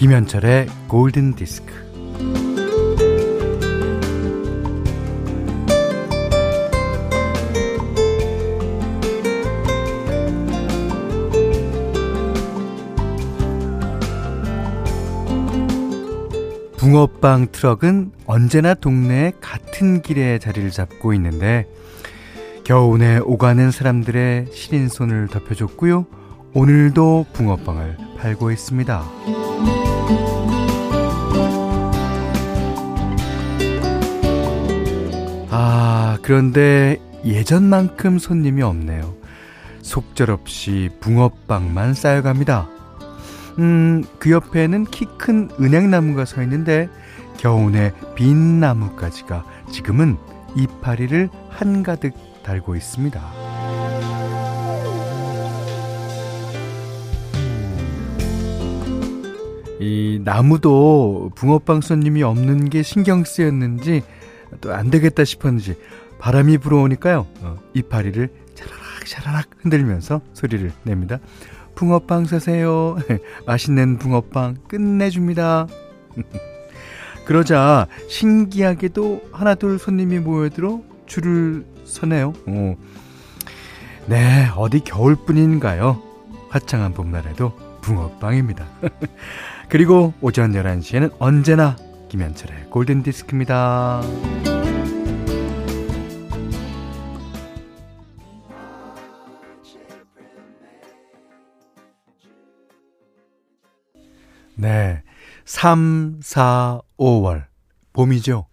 김현철의 골든 디스크. 붕어빵 트럭은 언제나 동네의 같은 길에 자리를 잡고 있는데 겨우내 오가는 사람들의 시린 손을 덮여줬고요. 오늘도 붕어빵을 팔고 있습니다. 아, 그런데 예전만큼 손님이 없네요. 속절없이 붕어빵만 쌓여갑니다. 그 옆에는 키 큰 은행나무가 서 있는데 겨우내 빈 나뭇가지가 지금은 이파리를 한가득 달고 있습니다. 이 나무도 붕어빵 손님이 없는 게 신경 쓰였는지 또 안 되겠다 싶었는지 바람이 불어오니까요, 이파리를 샤라락 샤라락 흔들면서 소리를 냅니다. 붕어빵 사세요. 맛있는 붕어빵 끝내줍니다. 그러자 신기하게도 하나둘 손님이 모여들어 줄을 서네요. 네, 어디 겨울뿐인가요? 화창한 봄날에도 붕어빵입니다. 그리고 오전 11시에는 언제나 김현철의 골든디스크입니다. 네, 3, 4, 5월 봄이죠.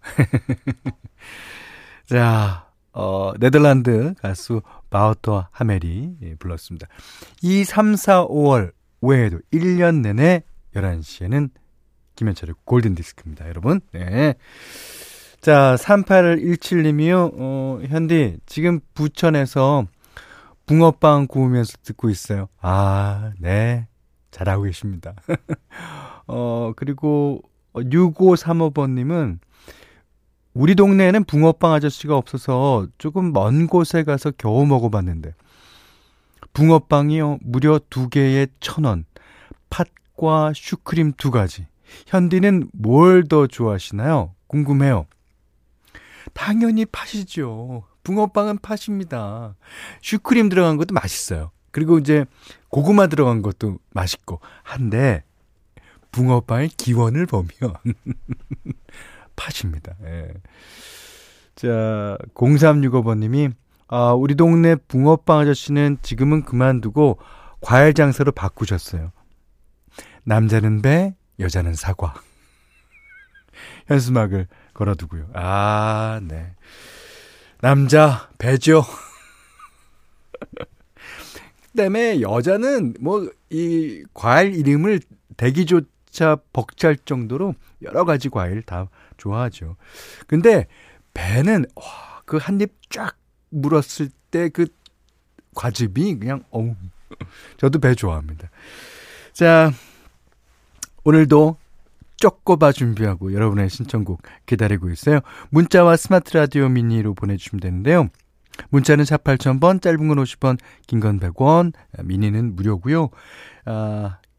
자, 네덜란드 가수 바우터 하메리 불렀습니다. 이 3, 4, 5월 외에도 1년 내내 11시에는 김현철의 골든디스크입니다, 여러분. 네. 자, 3817님이요. 현디, 지금 부천에서 붕어빵 구우면서 듣고 있어요. 아, 네. 잘하고 계십니다. 그리고 6535번님은 우리 동네에는 붕어빵 아저씨가 없어서 조금 먼 곳에 가서 겨우 먹어봤는데 붕어빵이요, 무려 2개에 1,000원, 팥과 슈크림 2가지. 현디는 뭘 더 좋아하시나요? 궁금해요. 당연히 팥이죠. 붕어빵은 팥입니다. 슈크림 들어간 것도 맛있어요. 그리고 이제 고구마 들어간 것도 맛있고 한데 붕어빵의 기원을 보면 팥입니다. 예. 자, 0365번님이 우리 동네 붕어빵 아저씨는 지금은 그만두고 과일 장사로 바꾸셨어요. 남자는 배, 여자는 사과. 현수막을 걸어두고요. 아, 네. 남자 배죠. 그다음에 여자는 뭐 이 과일 이름을 대기조차 벅찰 정도로 여러 가지 과일 다 좋아하죠. 근데 배는 그 한 입 쫙 물었을 때 그 과즙이 그냥 저도 배 좋아합니다. 자, 오늘도 쪼꼬바 준비하고 여러분의 신청곡 기다리고 있어요. 문자와 스마트 라디오 미니로 보내주시면 되는데요. 문자는 48,000번, 짧은 건 50원, 긴 건 100원, 미니는 무료고요.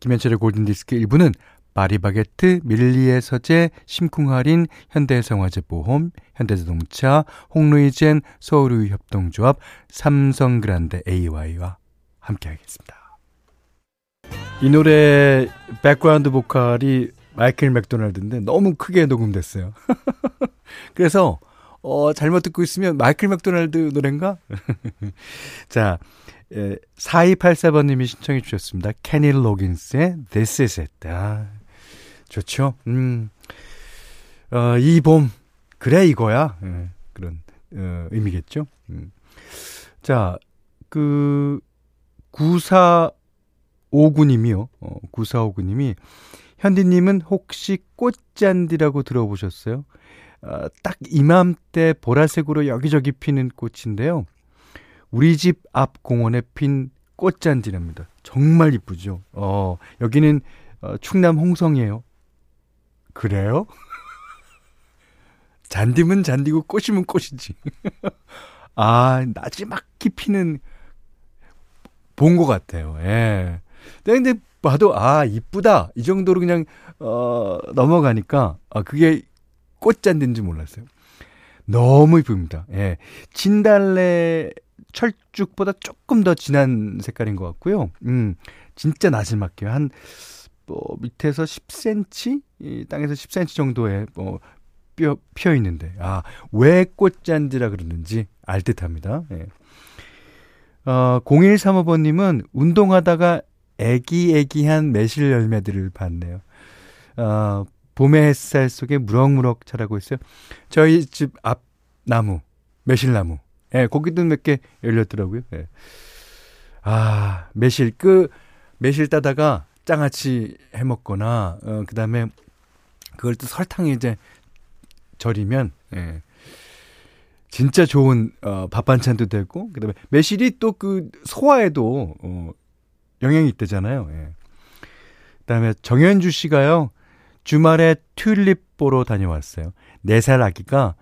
김현철의 골든디스크 1부는 마리바게트, 밀리의 서재, 심쿵할인, 현대해상화재보험, 현대자동차, 홍루이젠, 서울의협동조합, 삼성그란데 AY와 함께하겠습니다. 이 노래 백그라운드 보컬이 마이클 맥도날드인데 너무 크게 녹음됐어요. 그래서 잘못 듣고 있으면 마이클 맥도날드 노래인가? 자, 4284번님이 신청해 주셨습니다. 케니 로긴스의 This Is It. 아, 좋죠. 이 봄, 그래 이거야. 그런 의미겠죠. 자, 그 9459님이요. 9459님이 현디님은 혹시 꽃잔디라고 들어보셨어요? 딱 이맘때 보라색으로 여기저기 피는 꽃인데요, 우리 집 앞 공원에 핀 꽃잔디랍니다. 정말 이쁘죠. 여기는 충남 홍성이에요. 그래요? 잔디면 잔디고 꽃이면 꽃이지. 아, 나지막히 피는 본 것 같아요. 예. 근데 봐도 아 이쁘다 이 정도로 그냥 넘어가니까 아 그게 꽃잔디인지 몰랐어요. 너무 이쁩니다. 예, 진달래 철쭉보다 조금 더 진한 색깔인 것 같고요. 진짜 나지막해요. 한 밑에서 10cm, 땅에서 10cm 정도에 피어 있는데 아, 왜 꽃잔디라 그러는지 알 듯합니다. 예. 0135번님은 운동하다가 애기애기한 매실 열매들을 봤네요. 봄의 햇살 속에 무럭무럭 자라고 있어요. 저희 집 앞 나무, 매실나무. 예, 거기도 몇 개 열렸더라고요. 예. 아, 매실 따다가 장아찌 해 먹거나, 그 다음에 그걸 또 설탕에 이제 절이면, 예. 진짜 좋은, 밥 반찬도 되고, 그 다음에 매실이 또 그 소화에도, 영향이 있대잖아요. 예. 그 다음에 정현주 씨가요, 주말에 튤립 보러 다녀왔어요. 4살 아기가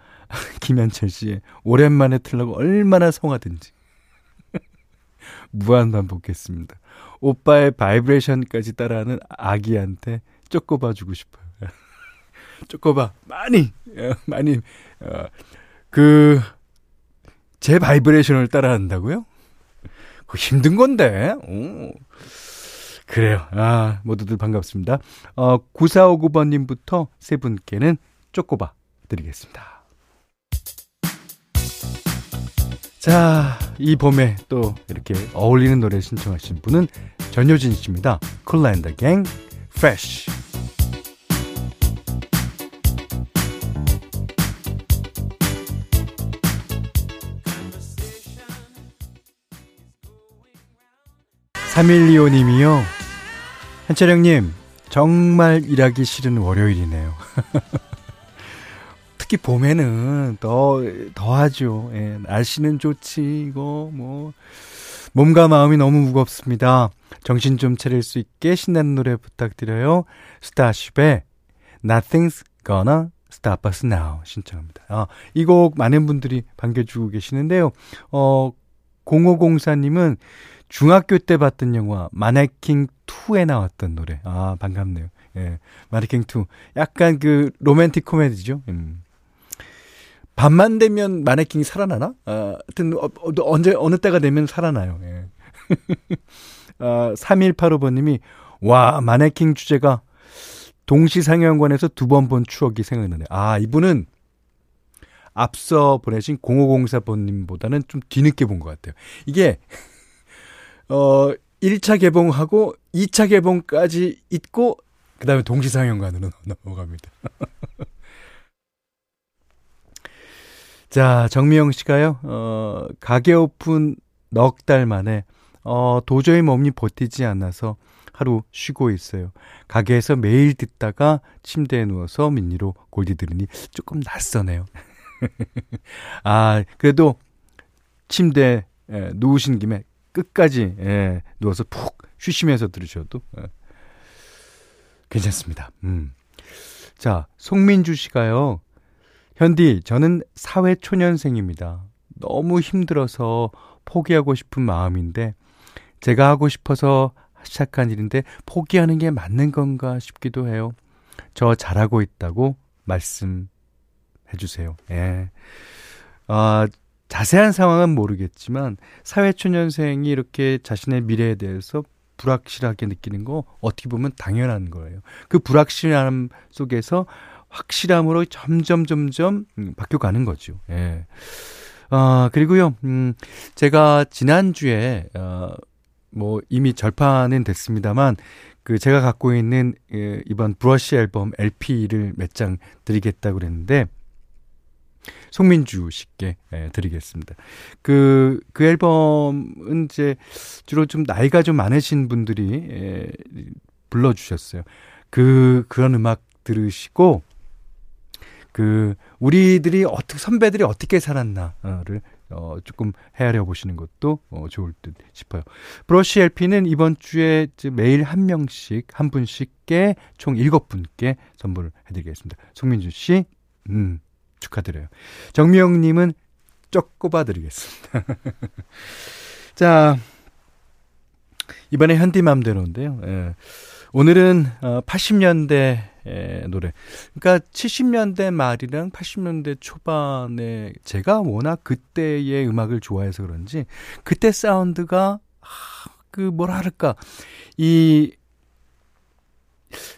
김현철 씨 오랜만에 틀라고 얼마나 성하든지. 무한 반복했습니다. 오빠의 바이브레이션까지 따라하는 아기한테 쪼꼬봐 주고 싶어요. 쪼꼬봐 많이 그 제 바이브레이션을 따라한다고요? 그거 힘든 건데. 오. 그래요. 아 모두들 반갑습니다. 9459번님부터 세 분께는 쪼꼬봐 드리겠습니다. 자, 이 봄에 또 이렇게 어울리는 노래 신청하신 분은 전효진 씨입니다. 쿨 앤 더 갱, Fresh. 삼일리오님이요. 한철영님, 정말 일하기 싫은 월요일이네요. 특히 봄에는 더하죠. 예, 날씨는 좋지, 이거, 뭐. 몸과 마음이 너무 무겁습니다. 정신 좀 차릴 수 있게 신나는 노래 부탁드려요. 스타쉽의 Nothing's Gonna Stop Us Now 신청합니다. 아, 이 곡 많은 분들이 반겨주고 계시는데요. 0504님은 중학교 때 봤던 영화 마네킹2에 나왔던 노래. 아, 반갑네요. 예, 마네킹2. 약간 그 로맨틱 코미디죠. 밤만 되면 마네킹이 살아나나? 하여튼 언제 어느 때가 되면 살아나요. 예. 3185번님이 와 마네킹 주제가 동시상영관에서 2번 본 추억이 생각나네요. 아, 이분은 앞서 보내신 0504번님보다는 좀 뒤늦게 본 것 같아요. 이게 1차 개봉하고 2차 개봉까지 있고 그 다음에 동시상영관으로 넘어갑니다. 자, 정미영 씨가요, 가게 오픈 넉 달 만에, 도저히 몸이 버티지 않아서 하루 쉬고 있어요. 가게에서 매일 듣다가 침대에 누워서 민니로 골디 들으니 조금 낯서네요. 아, 그래도 침대에 누우신 김에 끝까지, 예, 누워서 푹 쉬시면서 들으셔도, 예, 괜찮습니다. 자, 송민주 씨가요, 현디, 저는 사회초년생입니다. 너무 힘들어서 포기하고 싶은 마음인데, 제가 하고 싶어서 시작한 일인데, 포기하는 게 맞는 건가 싶기도 해요. 저 잘하고 있다고 말씀해주세요. 예. 자세한 상황은 모르겠지만 사회초년생이 이렇게 자신의 미래에 대해서 불확실하게 느끼는 거 어떻게 보면 당연한 거예요. 그 불확실함 속에서 확실함으로 점점 바뀌어가는 거죠. 예. 그리고요, 제가 지난주에 뭐 이미 절판은 됐습니다만 그 제가 갖고 있는 이번 브러쉬 앨범 LP를 몇 장 드리겠다고 그랬는데. 송민주 씨께 드리겠습니다. 그 앨범은 이제 주로 좀 나이가 좀 많으신 분들이 불러주셨어요. 그런 음악 들으시고, 우리들이 어떻게, 선배들이 어떻게 살았나를 조금 헤아려 보시는 것도 좋을 듯 싶어요. 브러쉬 LP는 이번 주에 매일 한 분씩께 총 7분께 선물을 해드리겠습니다. 송민주 씨, 축하드려요. 정미영님은 쪼꼬봐 드리겠습니다. 자, 이번에 현디맘대로인데요. 예. 오늘은 80년대 노래. 그러니까 70년대 말이랑 80년대 초반에 제가 워낙 그때의 음악을 좋아해서 그런지 그때 사운드가 그 뭐랄까 이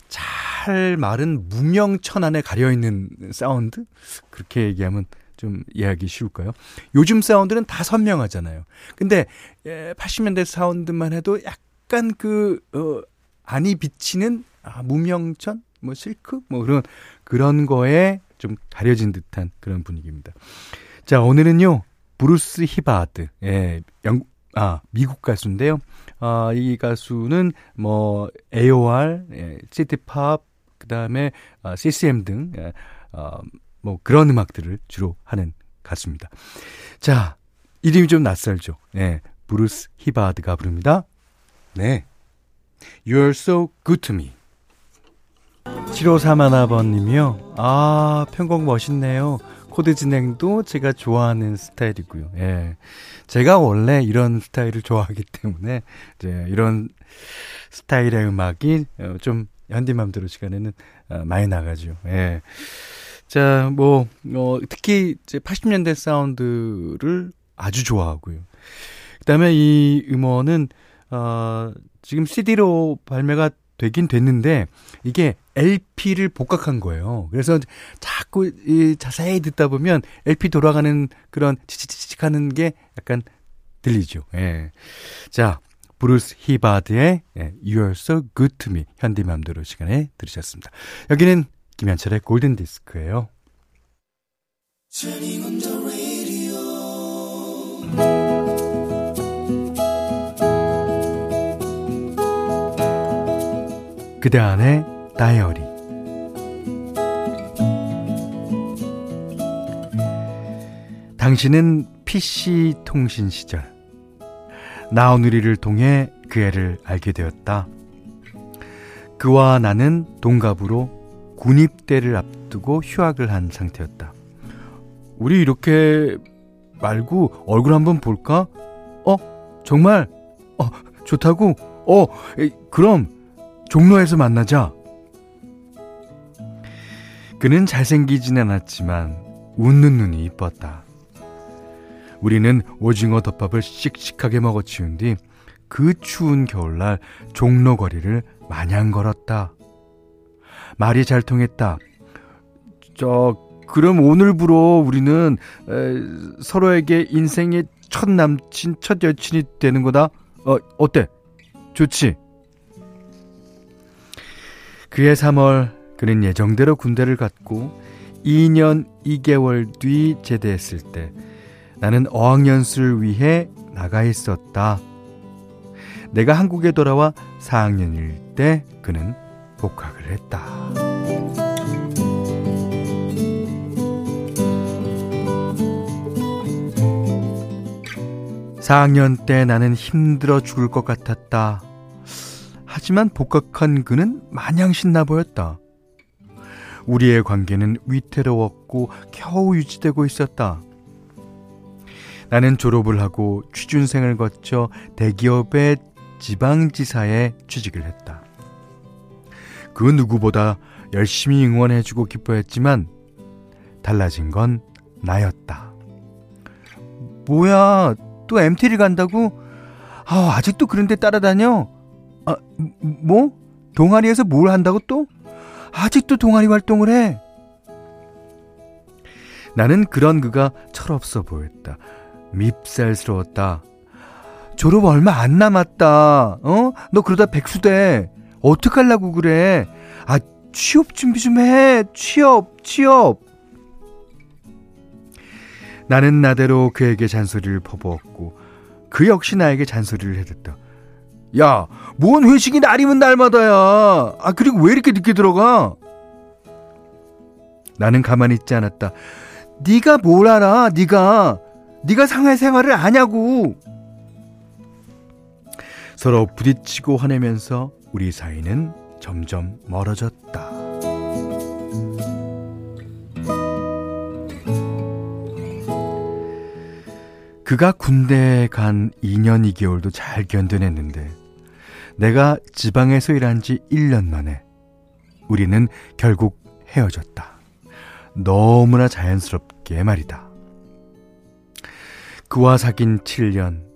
잘 마른 무명천 안에 가려있는 사운드? 그렇게 얘기하면 좀 이해하기 쉬울까요? 요즘 사운드는 다 선명하잖아요. 근데 80년대 사운드만 해도 약간 그 안이 비치는 무명천? 뭐 실크? 뭐 그런 거에 좀 가려진 듯한 그런 분위기입니다. 자, 오늘은요. 브루스 히바드. 예, 미국 가수인데요. 이 가수는 뭐 AOR, 예, 시티팝, 그다음에 CCM 등 뭐 그런 음악들을 주로 하는 가수입니다. 자, 이름이 좀 낯설죠. 예, 브루스 히바드가 부릅니다. 네, You're so good to me. 7531번님이요. 아, 편곡 멋있네요. 코드 진행도 제가 좋아하는 스타일이고요. 예, 제가 원래 이런 스타일을 좋아하기 때문에 이제 이런 스타일의 음악이 좀 현디맘대로 시간에는 많이 나가죠. 예. 자, 뭐 특히 이제 80년대 사운드를 아주 좋아하고요. 그다음에 이 음원은 지금 CD로 발매가 되긴 됐는데 이게 LP를 복각한 거예요. 그래서 자꾸 자세히 듣다 보면 LP 돌아가는 그런 치치치치 하는 게 약간 들리죠. 예. 자, 브루스 히바드의 You're So Good To Me 현디맘대로 시간에 들으셨습니다. 여기는 김현철의 골든디스크예요. 그대 안의 다이어리. 당신은 PC통신 시절 나오누리를 통해 그 애를 알게 되었다. 그와 나는 동갑으로 군입대를 앞두고 휴학을 한 상태였다. 우리 이렇게 말고 얼굴 한번 볼까? 정말? 좋다고? 그럼 종로에서 만나자. 그는 잘생기진 않았지만 웃는 눈이 이뻤다. 우리는 오징어 덮밥을 씩씩하게 먹어치운 뒤 그 추운 겨울날 종로 거리를 마냥 걸었다. 말이 잘 통했다. 그럼 오늘부로 우리는 서로에게 인생의 첫 남친, 첫 여친이 되는 거다. 어때? 좋지? 그해 3월 그는 예정대로 군대를 갔고 2년 2개월 뒤 제대했을 때 나는 어학연수를 위해 나가 있었다. 내가 한국에 돌아와 4학년일 때 그는 복학을 했다. (목소리) 4학년 때 나는 힘들어 죽을 것 같았다. 하지만 복학한 그는 마냥 신나 보였다. 우리의 관계는 위태로웠고 겨우 유지되고 있었다. 나는 졸업을 하고 취준생을 거쳐 대기업의 지방지사에 취직을 했다. 그 누구보다 열심히 응원해주고 기뻐했지만 달라진 건 나였다. 뭐야, 또 MT를 간다고? 아직도 그런데 따라다녀? 뭐? 동아리에서 뭘 한다고 또? 아직도 동아리 활동을 해? 나는 그런 그가 철없어 보였다. 밉살스러웠다. 졸업 얼마 안 남았다. 너 그러다 백수 돼. 어떡하려고 그래? 취업 준비 좀 해. 취업. 나는 나대로 그에게 잔소리를 퍼부었고 그 역시 나에게 잔소리를 해댔다. 야, 뭔 회식이 날이면 날마다야. 그리고 왜 이렇게 늦게 들어가? 나는 가만히 있지 않았다. 네가 뭘 알아? 네가 사회생활을 아냐고. 서로 부딪히고 화내면서 우리 사이는 점점 멀어졌다. 그가 군대에 간 2년 2개월도 잘 견뎌냈는데 내가 지방에서 일한 지 1년 만에 우리는 결국 헤어졌다. 너무나 자연스럽게 말이다. 그와 사귄 7년.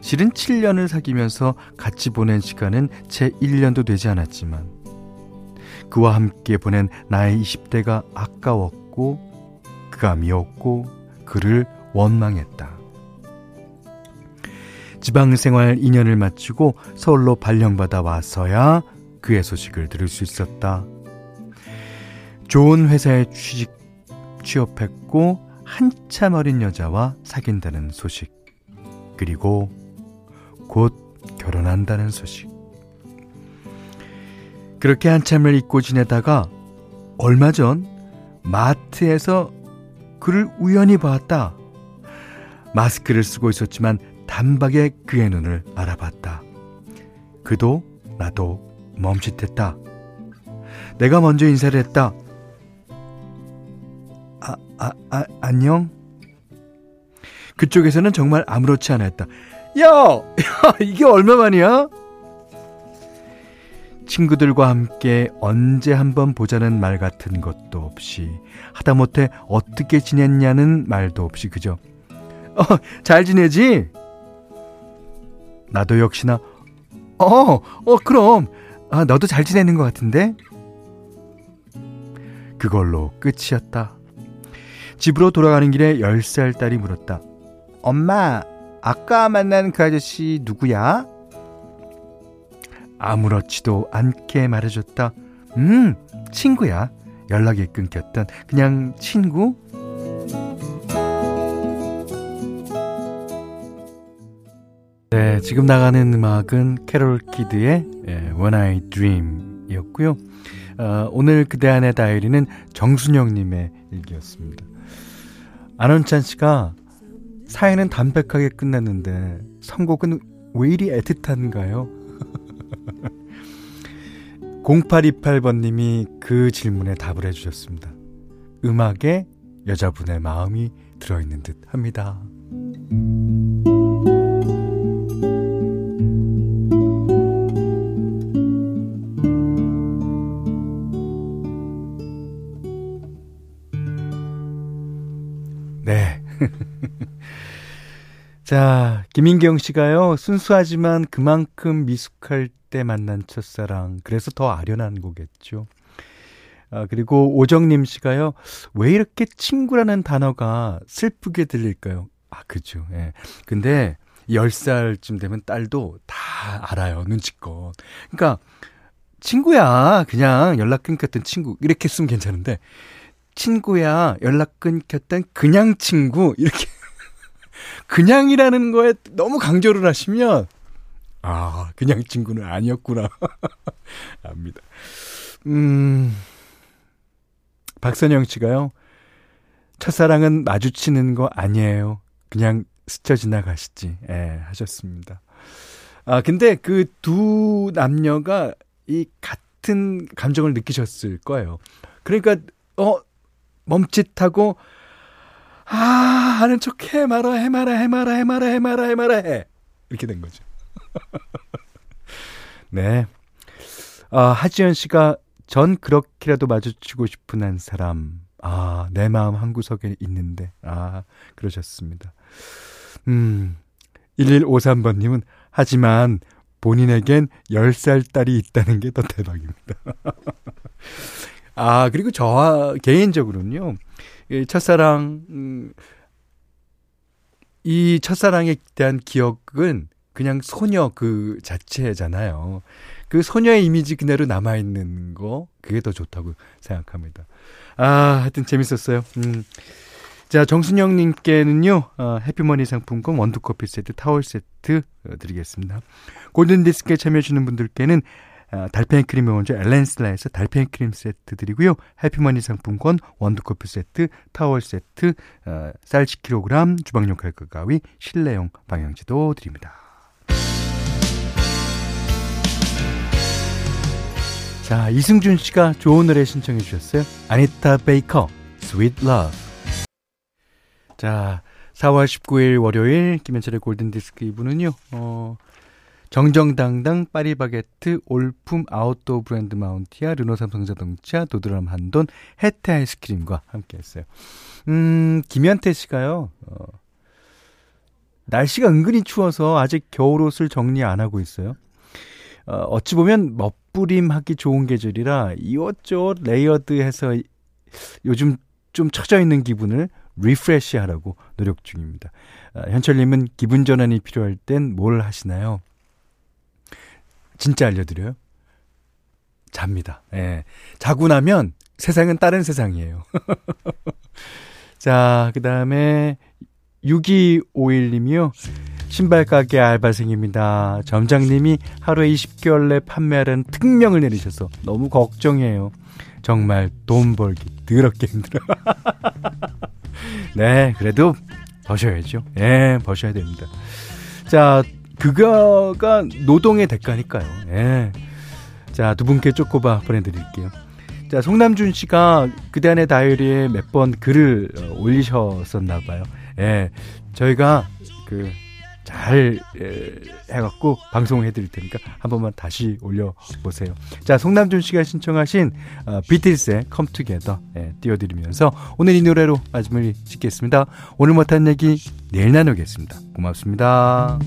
실은 7년을 사귀면서 같이 보낸 시간은 채 1년도 되지 않았지만 그와 함께 보낸 나의 20대가 아까웠고 그가 미웠고 그를 원망했다. 지방생활 2년을 마치고 서울로 발령받아 와서야 그의 소식을 들을 수 있었다. 좋은 회사에 취업했고 한참 어린 여자와 사귄다는 소식, 그리고 곧 결혼한다는 소식. 그렇게 한참을 잊고 지내다가 얼마 전 마트에서 그를 우연히 봤다. 마스크를 쓰고 있었지만 단박에 그의 눈을 알아봤다. 그도 나도 멈칫했다. 내가 먼저 인사를 했다. 안녕? 그쪽에서는 정말 아무렇지 않아 했다. 야, 이게 얼마만이야? 친구들과 함께 언제 한번 보자는 말 같은 것도 없이, 하다못해 어떻게 지냈냐는 말도 없이 그저 잘 지내지? 나도 역시나 그럼 나도 잘 지내는 것 같은데? 그걸로 끝이었다. 집으로 돌아가는 길에 10살 딸이 물었다. 엄마, 아까 만난 그 아저씨 누구야? 아무렇지도 않게 말해줬다. 친구야. 연락이 끊겼던 그냥 친구? 네, 지금 나가는 음악은 캐롤 키드의 When I Dream 이었고요. 오늘 그대 안의 다이어리는 정순영님의 일기였습니다. 안원찬 씨가 사회는 담백하게 끝났는데 선곡은 왜 이리 애틋한가요? 0828번님이 그 질문에 답을 해주셨습니다. 음악에 여자분의 마음이 들어있는 듯 합니다. 네. 자, 김인경 씨가요, 순수하지만 그만큼 미숙할 때 만난 첫사랑, 그래서 더 아련한 거겠죠. 그리고 오정님 씨가요, 왜 이렇게 친구라는 단어가 슬프게 들릴까요? 그죠. 예. 근데 10살쯤 되면 딸도 다 알아요, 눈치껏. 그러니까 친구야, 그냥 연락 끊겼던 친구, 이렇게 쓰면 괜찮은데, 친구야, 연락 끊겼던 그냥 친구, 이렇게 그냥이라는 거에 너무 강조를 하시면 그냥 친구는 아니었구나. 압니다. 박선영 씨가요, 첫사랑은 마주치는 거 아니에요, 그냥 스쳐 지나가시지. 예, 하셨습니다. 근데 그 두 남녀가 이 같은 감정을 느끼셨을 거예요. 그러니까 멈칫하고 아는 척 해마라 해. 이렇게 된 거죠. 네. 하지연 씨가 전 그렇게라도 마주치고 싶은 한 사람, 내 마음 한구석에 있는데, 그러셨습니다. 1153번님은 하지만 본인에겐 10살 딸이 있다는 게 더 대박입니다. 그리고 저 개인적으로는요, 이 첫사랑에 대한 기억은 그냥 소녀 그 자체잖아요. 그 소녀의 이미지 그대로 남아있는 거, 그게 더 좋다고 생각합니다. 하여튼 재밌었어요. 자, 정순영님께는요, 해피머니 상품권, 원두커피 세트, 타월 세트 드리겠습니다. 골든디스크에 참여해주시는 분들께는 달팽이 크림의 원조 엘렌슬라에서 달팽이 크림 세트 드리고요, 해피머니 상품권, 원두커피 세트, 타월 세트, 쌀 10kg, 주방용 칼과 가위, 실내용 방향지도 드립니다. 자, 이승준 씨가 좋은 노래 신청해 주셨어요. 아니타 베이커, Sweet Love. 자, 4월 19일 월요일 김현철의 골든디스크 2부는요, 정정당당 파리바게트, 올품 아웃도어 브랜드 마운티아, 르노삼성자동차, 도드람 한돈, 해태 아이스크림과 함께했어요. 김현태 씨가요. 날씨가 은근히 추워서 아직 겨울옷을 정리 안 하고 있어요. 어찌 보면 멋부림하기 좋은 계절이라 이것저것 레이어드해서 요즘 좀 처져있는 기분을 리프레시하라고 노력 중입니다. 현철님은 기분 전환이 필요할 땐 뭘 하시나요? 진짜 알려드려요. 잡니다. 예. 자고 나면 세상은 다른 세상이에요. 자, 그 다음에 6251님이요. 신발가게 알바생입니다. 점장님이 하루에 20개월 내 판매하라는 특명을 내리셔서 너무 걱정해요. 정말 돈 벌기 더럽게 힘들어. 네, 그래도 버셔야죠. 예, 버셔야 됩니다. 자, 그거가 노동의 대가니까요. 예. 자, 두 분께 쪼꼬바 보내드릴게요. 자, 송남준 씨가 그대 안의 다이어리에 몇 번 글을 올리셨었나 봐요. 예, 저희가 그 잘 해갖고 방송해드릴 테니까 한 번만 다시 올려보세요. 자, 송남준 씨가 신청하신 비틀스의 Come Together 띄워드리면서 오늘 이 노래로 마지막을 짓겠습니다. 오늘 못한 얘기 내일 나누겠습니다. 고맙습니다.